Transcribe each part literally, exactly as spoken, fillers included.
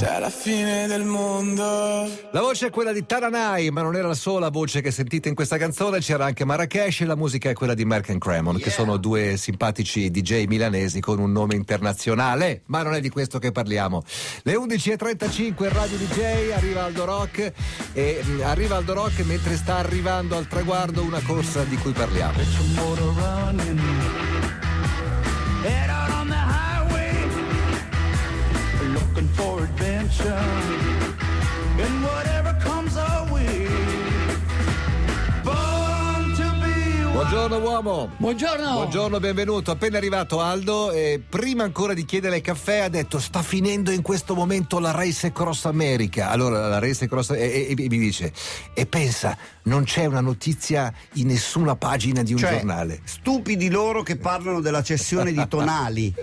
Se alla fine del mondo. La voce è quella di Taranai, ma non era la sola voce che sentite in questa canzone, c'era anche Marrakesh, e la musica è quella di Mark and Cremon, yeah. che sono due simpatici D J milanesi con un nome internazionale, ma non è di questo che parliamo. Le undici e trentacinque, Radio D J, arriva Aldo Rock e arriva Aldo Rock mentre sta arrivando al traguardo una corsa di cui parliamo. For adventure and whatever comes our way. Born to be wild. Buongiorno uomo. Buongiorno. Buongiorno, benvenuto. Appena arrivato Aldo e prima ancora di chiedere il caffè ha detto sta finendo in questo momento la Race Across America. Allora la Race Across e, e, e mi dice e pensa non c'è una notizia in nessuna pagina di un cioè, giornale. Stupidi loro che parlano della cessione di Tonali.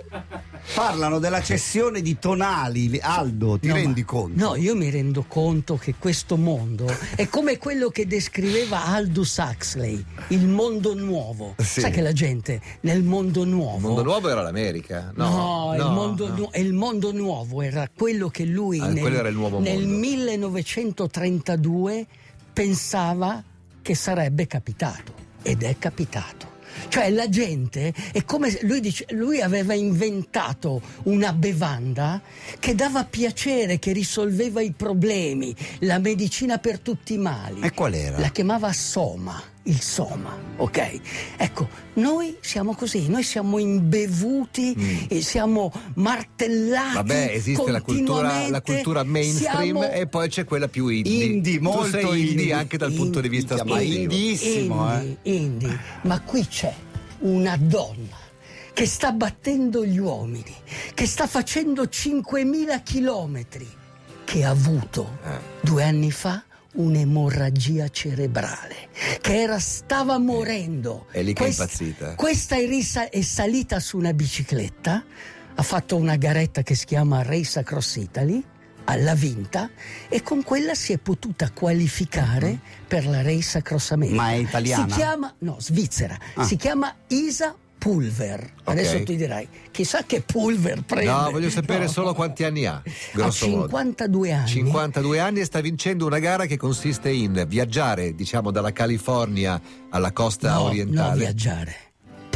Parlano della cessione di Tonali, Aldo, ti no, rendi ma, conto? No, io mi rendo conto che questo mondo è come quello che descriveva Aldous Huxley, il mondo nuovo. Sì. Sai che la gente nel mondo nuovo. Il mondo nuovo era l'America, no? No, no, il, mondo, no. il mondo nuovo era quello che lui ah, nel, quello era il nuovo nel mondo. millenovecentotrentadue pensava che sarebbe capitato ed è capitato. Cioè la gente è come lui dice, lui aveva inventato una bevanda che dava piacere, che risolveva i problemi, la medicina per tutti i mali. E qual era? La chiamava Soma, il Soma, ok? Ecco, noi siamo così, noi siamo imbevuti, mm. e siamo martellati. Vabbè, esiste la cultura, la cultura mainstream e poi c'è quella più indie. Indie, molto indie, indie anche dal indie, punto di vista sportivo. Indissimo, indie, eh. indie. Ma qui c'è una donna che sta battendo gli uomini, che sta facendo cinquemila chilometri, che ha avuto due anni fa un'emorragia cerebrale, che era stava morendo. È lì che è impazzita. Questa è, risa, è salita su una bicicletta, ha fatto una garetta che si chiama Race Across Italy, alla vinta, e con quella si è potuta qualificare mm-hmm. per la Race Across America. Ma è italiana? Si chiama, no, svizzera. Ah. Si chiama Isa Pulver. Adesso okay. tu dirai, chissà che Pulver prende. No, voglio sapere no. solo quanti anni ha. Grosso ha cinquantadue modo. anni. cinquantadue anni e sta vincendo una gara che consiste in viaggiare, diciamo, dalla California alla costa no, orientale. No, viaggiare.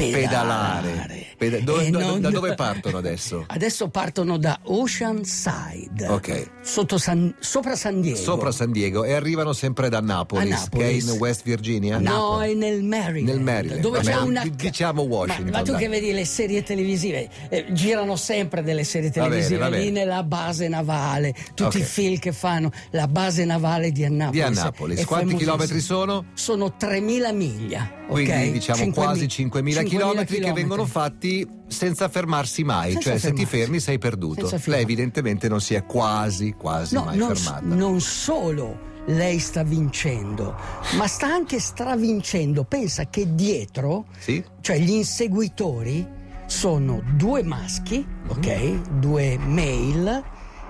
Pedalare. Pedalare. Dove, do, non... Da dove partono adesso? Adesso partono da Ocean Side, okay. sotto San... sopra San Diego. Sopra San Diego e arrivano sempre ad Annapolis, Annapolis. Che è in West Virginia. No, Annapolis. È nel Maryland. Nel Maryland. Dove Vabbè, c'è una... Diciamo Washington. Ma, ma tu che vedi le serie televisive, eh, girano sempre delle serie televisive va bene, va bene. lì nella base navale, tutti okay. i film che fanno, la base navale di Annapolis. Di Annapolis. Quanti chilometri sono? Sono tremila miglia. Okay? Quindi diciamo cinquemila quasi cinquemila chilometri. Chilometri che vengono fatti senza fermarsi mai, senza cioè fermarsi. Se ti fermi sei perduto. Lei evidentemente non si è quasi quasi no, mai non fermata. S- non solo lei sta vincendo, ma sta anche stravincendo. Pensa che dietro, sì? cioè gli inseguitori sono due maschi, ok, mm. due male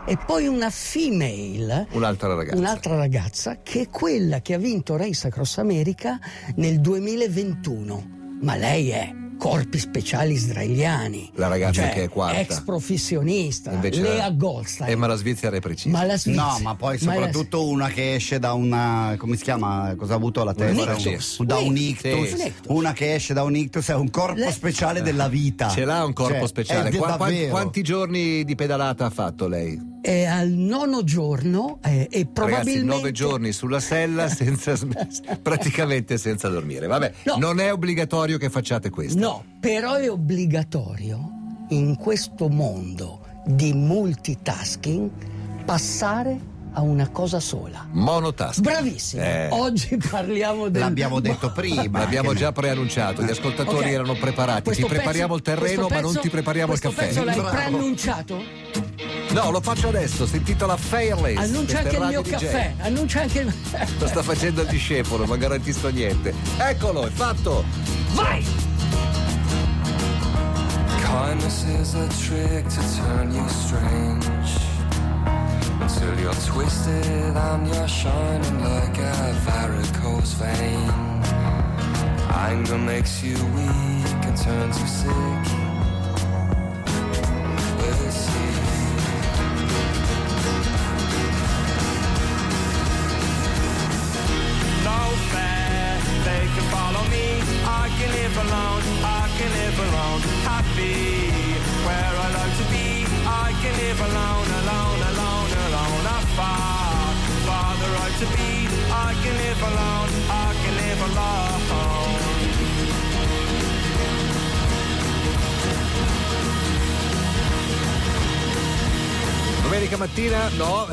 e poi una female, un'altra ragazza. un'altra ragazza che è quella che ha vinto Race Across America nel duemilaventuno. Ma lei è corpi speciali israeliani. La ragazza cioè, che è quarta. Ex professionista. Invece Lea la... Goldstein. Eh, ma la Svizzera è precisa. Ma la Svizzera... No, ma poi soprattutto ma la... una che esce da una... Come si chiama? Cosa ha avuto alla testa? Un da un ictus. Sì. Sì. Una che esce da un ictus è un corpo Le... speciale della vita. Ce l'ha un corpo cioè, speciale. È Qua, quanti, quanti giorni di pedalata ha fatto lei? È al nono giorno eh, e probabilmente ragazzi, nove giorni sulla sella senza praticamente senza dormire. Vabbè, no. non è obbligatorio che facciate questo. No, però è obbligatorio in questo mondo di multitasking passare a una cosa sola. Monotasking. Bravissimo. Eh. Oggi parliamo del L'abbiamo detto prima, l'abbiamo già preannunciato, gli ascoltatori okay. erano preparati. Questo ti prepariamo pezzo, il terreno, ma pezzo, non ti prepariamo il caffè. Questo pezzo l'hai Bravo. preannunciato? No, lo faccio adesso, si intitola Fairless. Annuncia anche il mio D J. Caffè, annuncia anche il Lo sta facendo il discepolo, non garantisco niente. Eccolo, è fatto. Vai! Kindness is a trick to turn you strange until you're twisted and you're shining like a varicose vein. Anger makes you weak and turns you sick. We'll see. belong. Happy, where I like to be. I can live alone, alone, alone, alone. I'm far, far the right to be. I can live alone, I can live alone. Domenica mattina? No,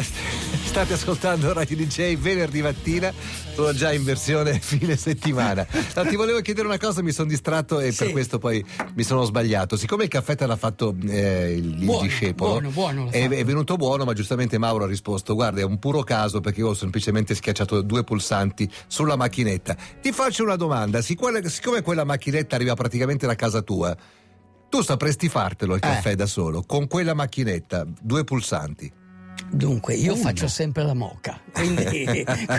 state ascoltando Radio D J venerdì mattina, sono già in versione fine settimana. No, ti volevo chiedere una cosa, mi sono distratto e sì. per questo poi mi sono sbagliato. Siccome il caffè te l'ha fatto eh, il, buono, il discepolo, buono, buono, è, è venuto buono, ma giustamente Mauro ha risposto: guarda, è un puro caso perché io ho semplicemente schiacciato due pulsanti sulla macchinetta. Ti faccio una domanda, siccome quella macchinetta arriva praticamente da casa tua, tu sapresti fartelo il caffè eh. da solo con quella macchinetta, due pulsanti? Dunque, io Una. faccio sempre la moka, quindi,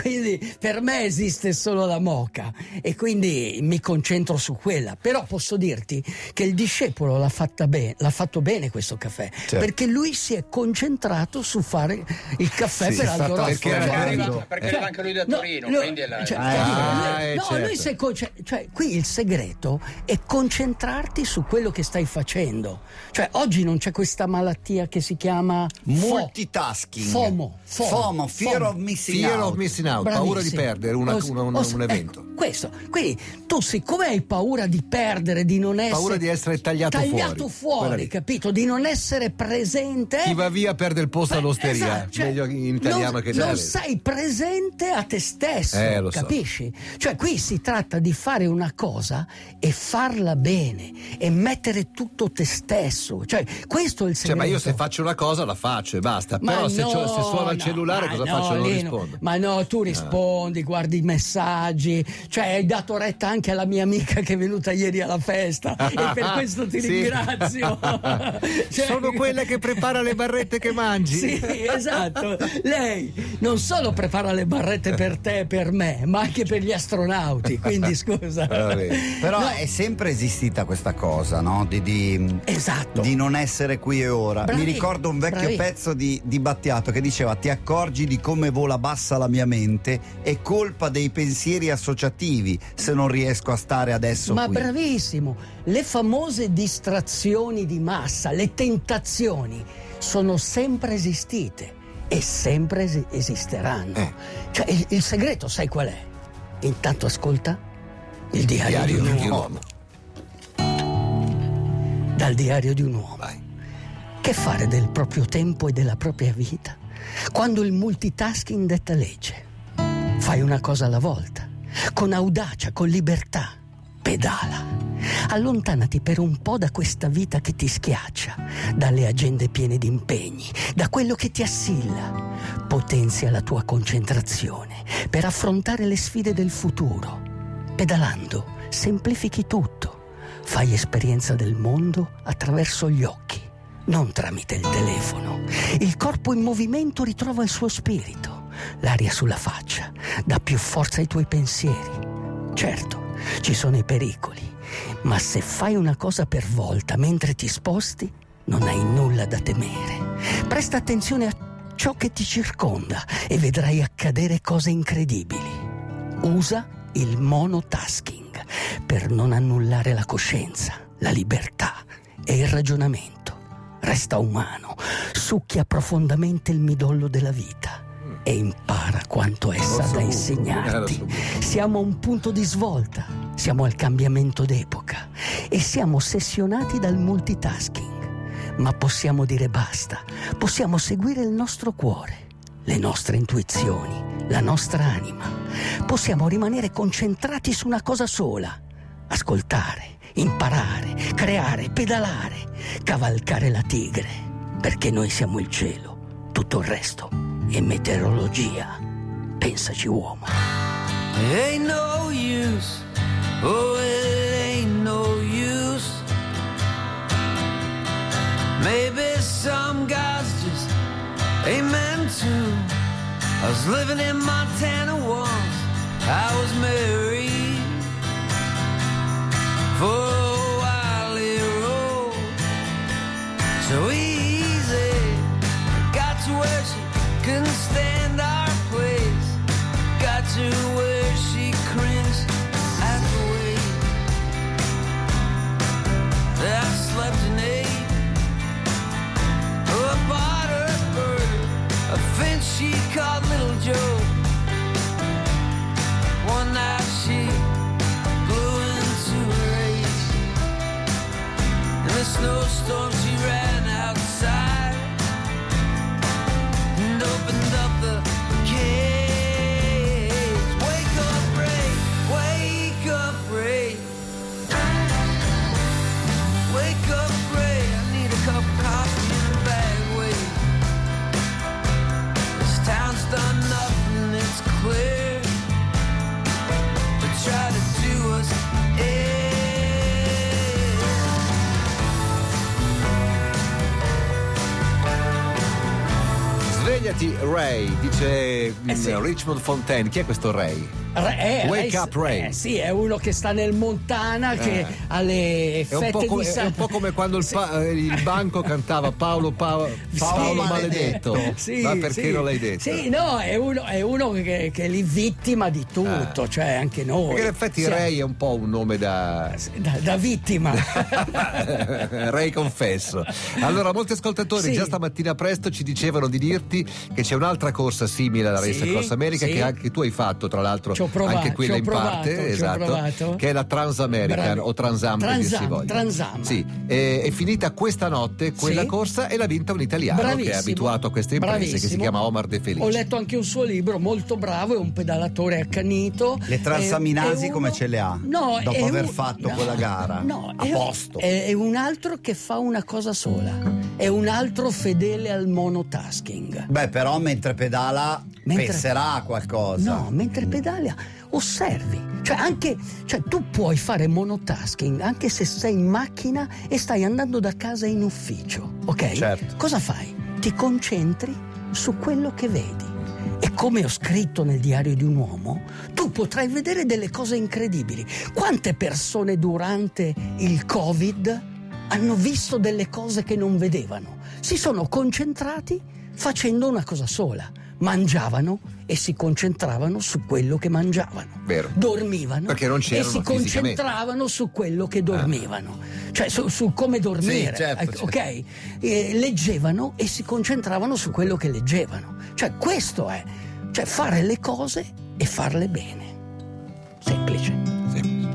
quindi per me esiste solo la moka e quindi mi concentro su quella. Però posso dirti che il discepolo l'ha fatta bene, l'ha fatto bene questo caffè, certo. perché lui si è concentrato su fare il caffè sì, per Aldo Rock, perché arriva perché cioè, anche lui da Torino, no, quindi è la... cioè, ah, lui, ah, no, certo. lui si è concentrato, cioè qui il segreto è concentrarti su quello che stai facendo. Cioè oggi non c'è questa malattia che si chiama multitasking. FOMO, FOMO, FOMO, fear of missing fear out, of missing out. paura di perdere una, una, una, un evento. Ecco, questo. Quindi tu, siccome hai paura di perdere, di non essere paura di essere tagliato, tagliato fuori, fuori capito? Di non essere presente. Chi va via perde il posto Beh, all'osteria. Esatto, cioè, meglio in italiano non, che in non sei presente a te stesso, eh, capisci? So. Cioè qui si tratta di fare una cosa e farla bene e mettere tutto te stesso. Cioè questo è il segreto. Cioè, ma io se faccio una cosa la faccio e basta. Ma però se, no, cioè, se suona il no, cellulare cosa no, faccio? Non rispondo. No. Ma no, tu rispondi, no. guardi i messaggi, cioè hai dato retta anche alla mia amica che è venuta ieri alla festa e per questo ti sì. ringrazio. Cioè, sono quella che prepara le barrette che mangi. Sì, esatto. Lei non solo prepara le barrette per te e per me, ma anche per gli astronauti, quindi scusa. Però no. è sempre esistita questa cosa, no? Di, di, esatto. di non essere qui e ora. Bravi, Mi ricordo un vecchio bravi. pezzo di, di che diceva: ti accorgi di come vola bassa la mia mente, è colpa dei pensieri associativi se non riesco a stare adesso ma qui. Bravissimo. Le famose distrazioni di massa, le tentazioni sono sempre esistite e sempre es- esisteranno eh. Cioè il, il segreto sai qual è? Intanto ascolta il diario, diario di un uomo. uomo dal diario di un uomo. Vai. Che fare del proprio tempo e della propria vita quando il multitasking detta legge? Fai una cosa alla volta, con audacia, con libertà, pedala. Allontanati per un po' da questa vita che ti schiaccia, dalle agende piene di impegni, da quello che ti assilla. Potenzia la tua concentrazione per affrontare le sfide del futuro. Pedalando, semplifichi tutto. Fai esperienza del mondo attraverso gli occhi, non tramite il telefono. Il corpo in movimento ritrova il suo spirito, l'aria sulla faccia dà più forza ai tuoi pensieri. Certo, ci sono i pericoli, ma se fai una cosa per volta mentre ti sposti, non hai nulla da temere. Presta attenzione a ciò che ti circonda e vedrai accadere cose incredibili. Usa il monotasking per non annullare la coscienza, la libertà e il ragionamento. Resta umano, succhia profondamente il midollo della vita e impara quanto essa ha da insegnarti. Siamo a un punto di svolta, siamo al cambiamento d'epoca e siamo ossessionati dal multitasking, ma possiamo dire basta, possiamo seguire il nostro cuore, le nostre intuizioni, la nostra anima. Possiamo rimanere concentrati su una cosa sola, ascoltare, imparare, creare, pedalare, cavalcare la tigre, perché noi siamo il cielo, tutto il resto è meteorologia. Pensaci uomo. It ain't no use, oh it ain't no use. Maybe some guys just ain't meant to. I was living in Montana once, I was married. For a while it rolled so easy, got to where she couldn't stand our place, got to where she cringed at the weight. the snowstorm she ran outside and opened up the cage. Wake up, Ray, wake up, Ray. Wake up, Ray, I need a cup of coffee and a bag of weight. This town's done nothing, it's clear, but try to do us in. Svegliati Ray, dice eh sì. Richmond Fontaine. Chi è questo Ray? Ray eh, Wake Ray, up Ray. Eh, sì, è uno che sta nel Montana, che eh. ha le fette di sangue. È un po' come quando il, sì. pa- il banco cantava Paolo, pa- Paolo sì, maledetto. Sì, ma perché sì. non l'hai detto? Sì, no, è uno, è uno che, che è lì vittima di tutto, ah. cioè anche noi. Perché in effetti sì. Ray è un po' un nome da... Da, da vittima. Ray confesso. Allora, molti ascoltatori sì. già stamattina presto ci dicevano di dirti che c'è un'altra corsa simile alla Race sì, Across America sì. che anche tu hai fatto, tra l'altro provato, anche quella in provato, parte esatto, che è la Trans-American o Trans-Am, Trans-Am, che dir si voglia. Trans-Am. Sì, è, è finita questa notte quella sì. corsa e l'ha vinta un italiano bravissimo, che è abituato a queste imprese bravissimo. Che si chiama Omar De Felice. Ho letto anche un suo libro, molto bravo, è un pedalatore accanito. Le transaminasi uno... come ce le ha? No, dopo aver un... fatto no, quella gara no, a è, posto è, è un altro che fa una cosa sola, è un altro fedele al monotasking. Beh, però mentre pedala mentre... penserà a qualcosa. No, mentre pedala osservi. Cioè anche cioè tu puoi fare monotasking anche se sei in macchina e stai andando da casa in ufficio, ok? Certo. Cosa fai? Ti concentri su quello che vedi. E come ho scritto nel diario di un uomo, tu potrai vedere delle cose incredibili. Quante persone durante il Covid hanno visto delle cose che non vedevano? Si sono concentrati facendo una cosa sola, mangiavano e si concentravano su quello che mangiavano. Vero. Dormivano e si concentravano su quello che dormivano, ah. cioè su, su come dormire, sì, certo, ok? Certo. Eh, leggevano e si concentravano su quello che leggevano. Cioè questo è, cioè fare le cose e farle bene. Semplice.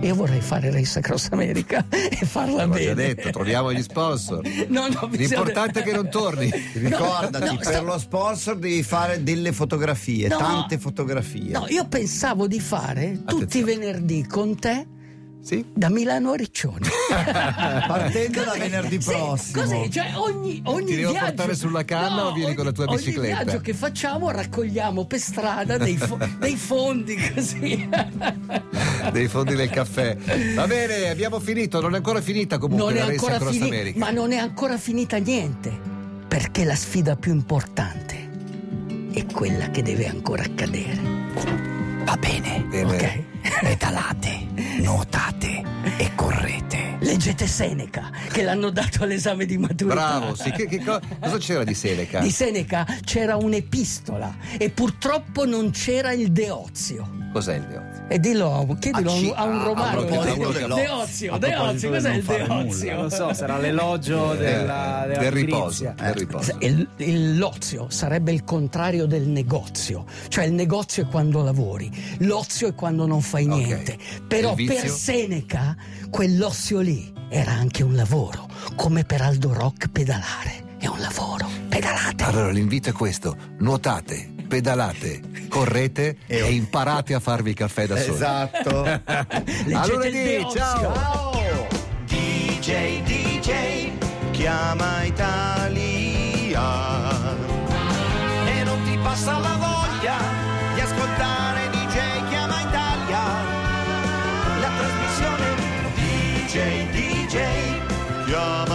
Io vorrei fare Race Across America e farla bene. L'ho già detto, troviamo gli sponsor. No, no, l'importante bisogna... è che non torni. Ricordati, no, no, per sta... lo sponsor devi fare delle fotografie, no, tante fotografie. No, io pensavo di fare attenzione. Tutti i venerdì con te. Sì. Da Milano a Riccione partendo così, da venerdì prossimo sì, così, cioè ogni, ogni ti devo viaggio... portare sulla canna no, o vieni ogni, con la tua bicicletta? Ogni viaggio che facciamo raccogliamo per strada dei, fo- dei fondi così dei fondi del caffè. Va bene, abbiamo finito, non è ancora finita comunque non la Race Across fini- America, ma non è ancora finita niente, perché la sfida più importante è quella che deve ancora accadere. Va bene, bene. Ok. Pedalate, nuotate e correte. Leggete Seneca, che l'hanno dato all'esame di maturità. Bravo, sì. Che, che co- cosa c'era di Seneca? Di Seneca c'era un'epistola e purtroppo non c'era il Deozio. Cos'è il Deozio? E dillo, chiedilo a, a un romano. Deozio, Deozio, cos'è il Deozio? Non so, sarà l'elogio eh, della, della del riposo. Del riposo. Il, il, l'ozio sarebbe il contrario del negozio, cioè il negozio è quando lavori, l'ozio è quando non fai niente. Okay. Però per Seneca quell'ozio lì era anche un lavoro, come per Aldo Rock pedalare è un lavoro. Pedalate. Allora l'invito è questo: nuotate, pedalate, correte e, e imparate a farvi il caffè da soli. Esatto. A lunedì, ciao. Ciao. D J, D J, chiama Italia e non ti passa la voglia di ascoltare D J, chiama Italia, la trasmissione D J, D J, chiama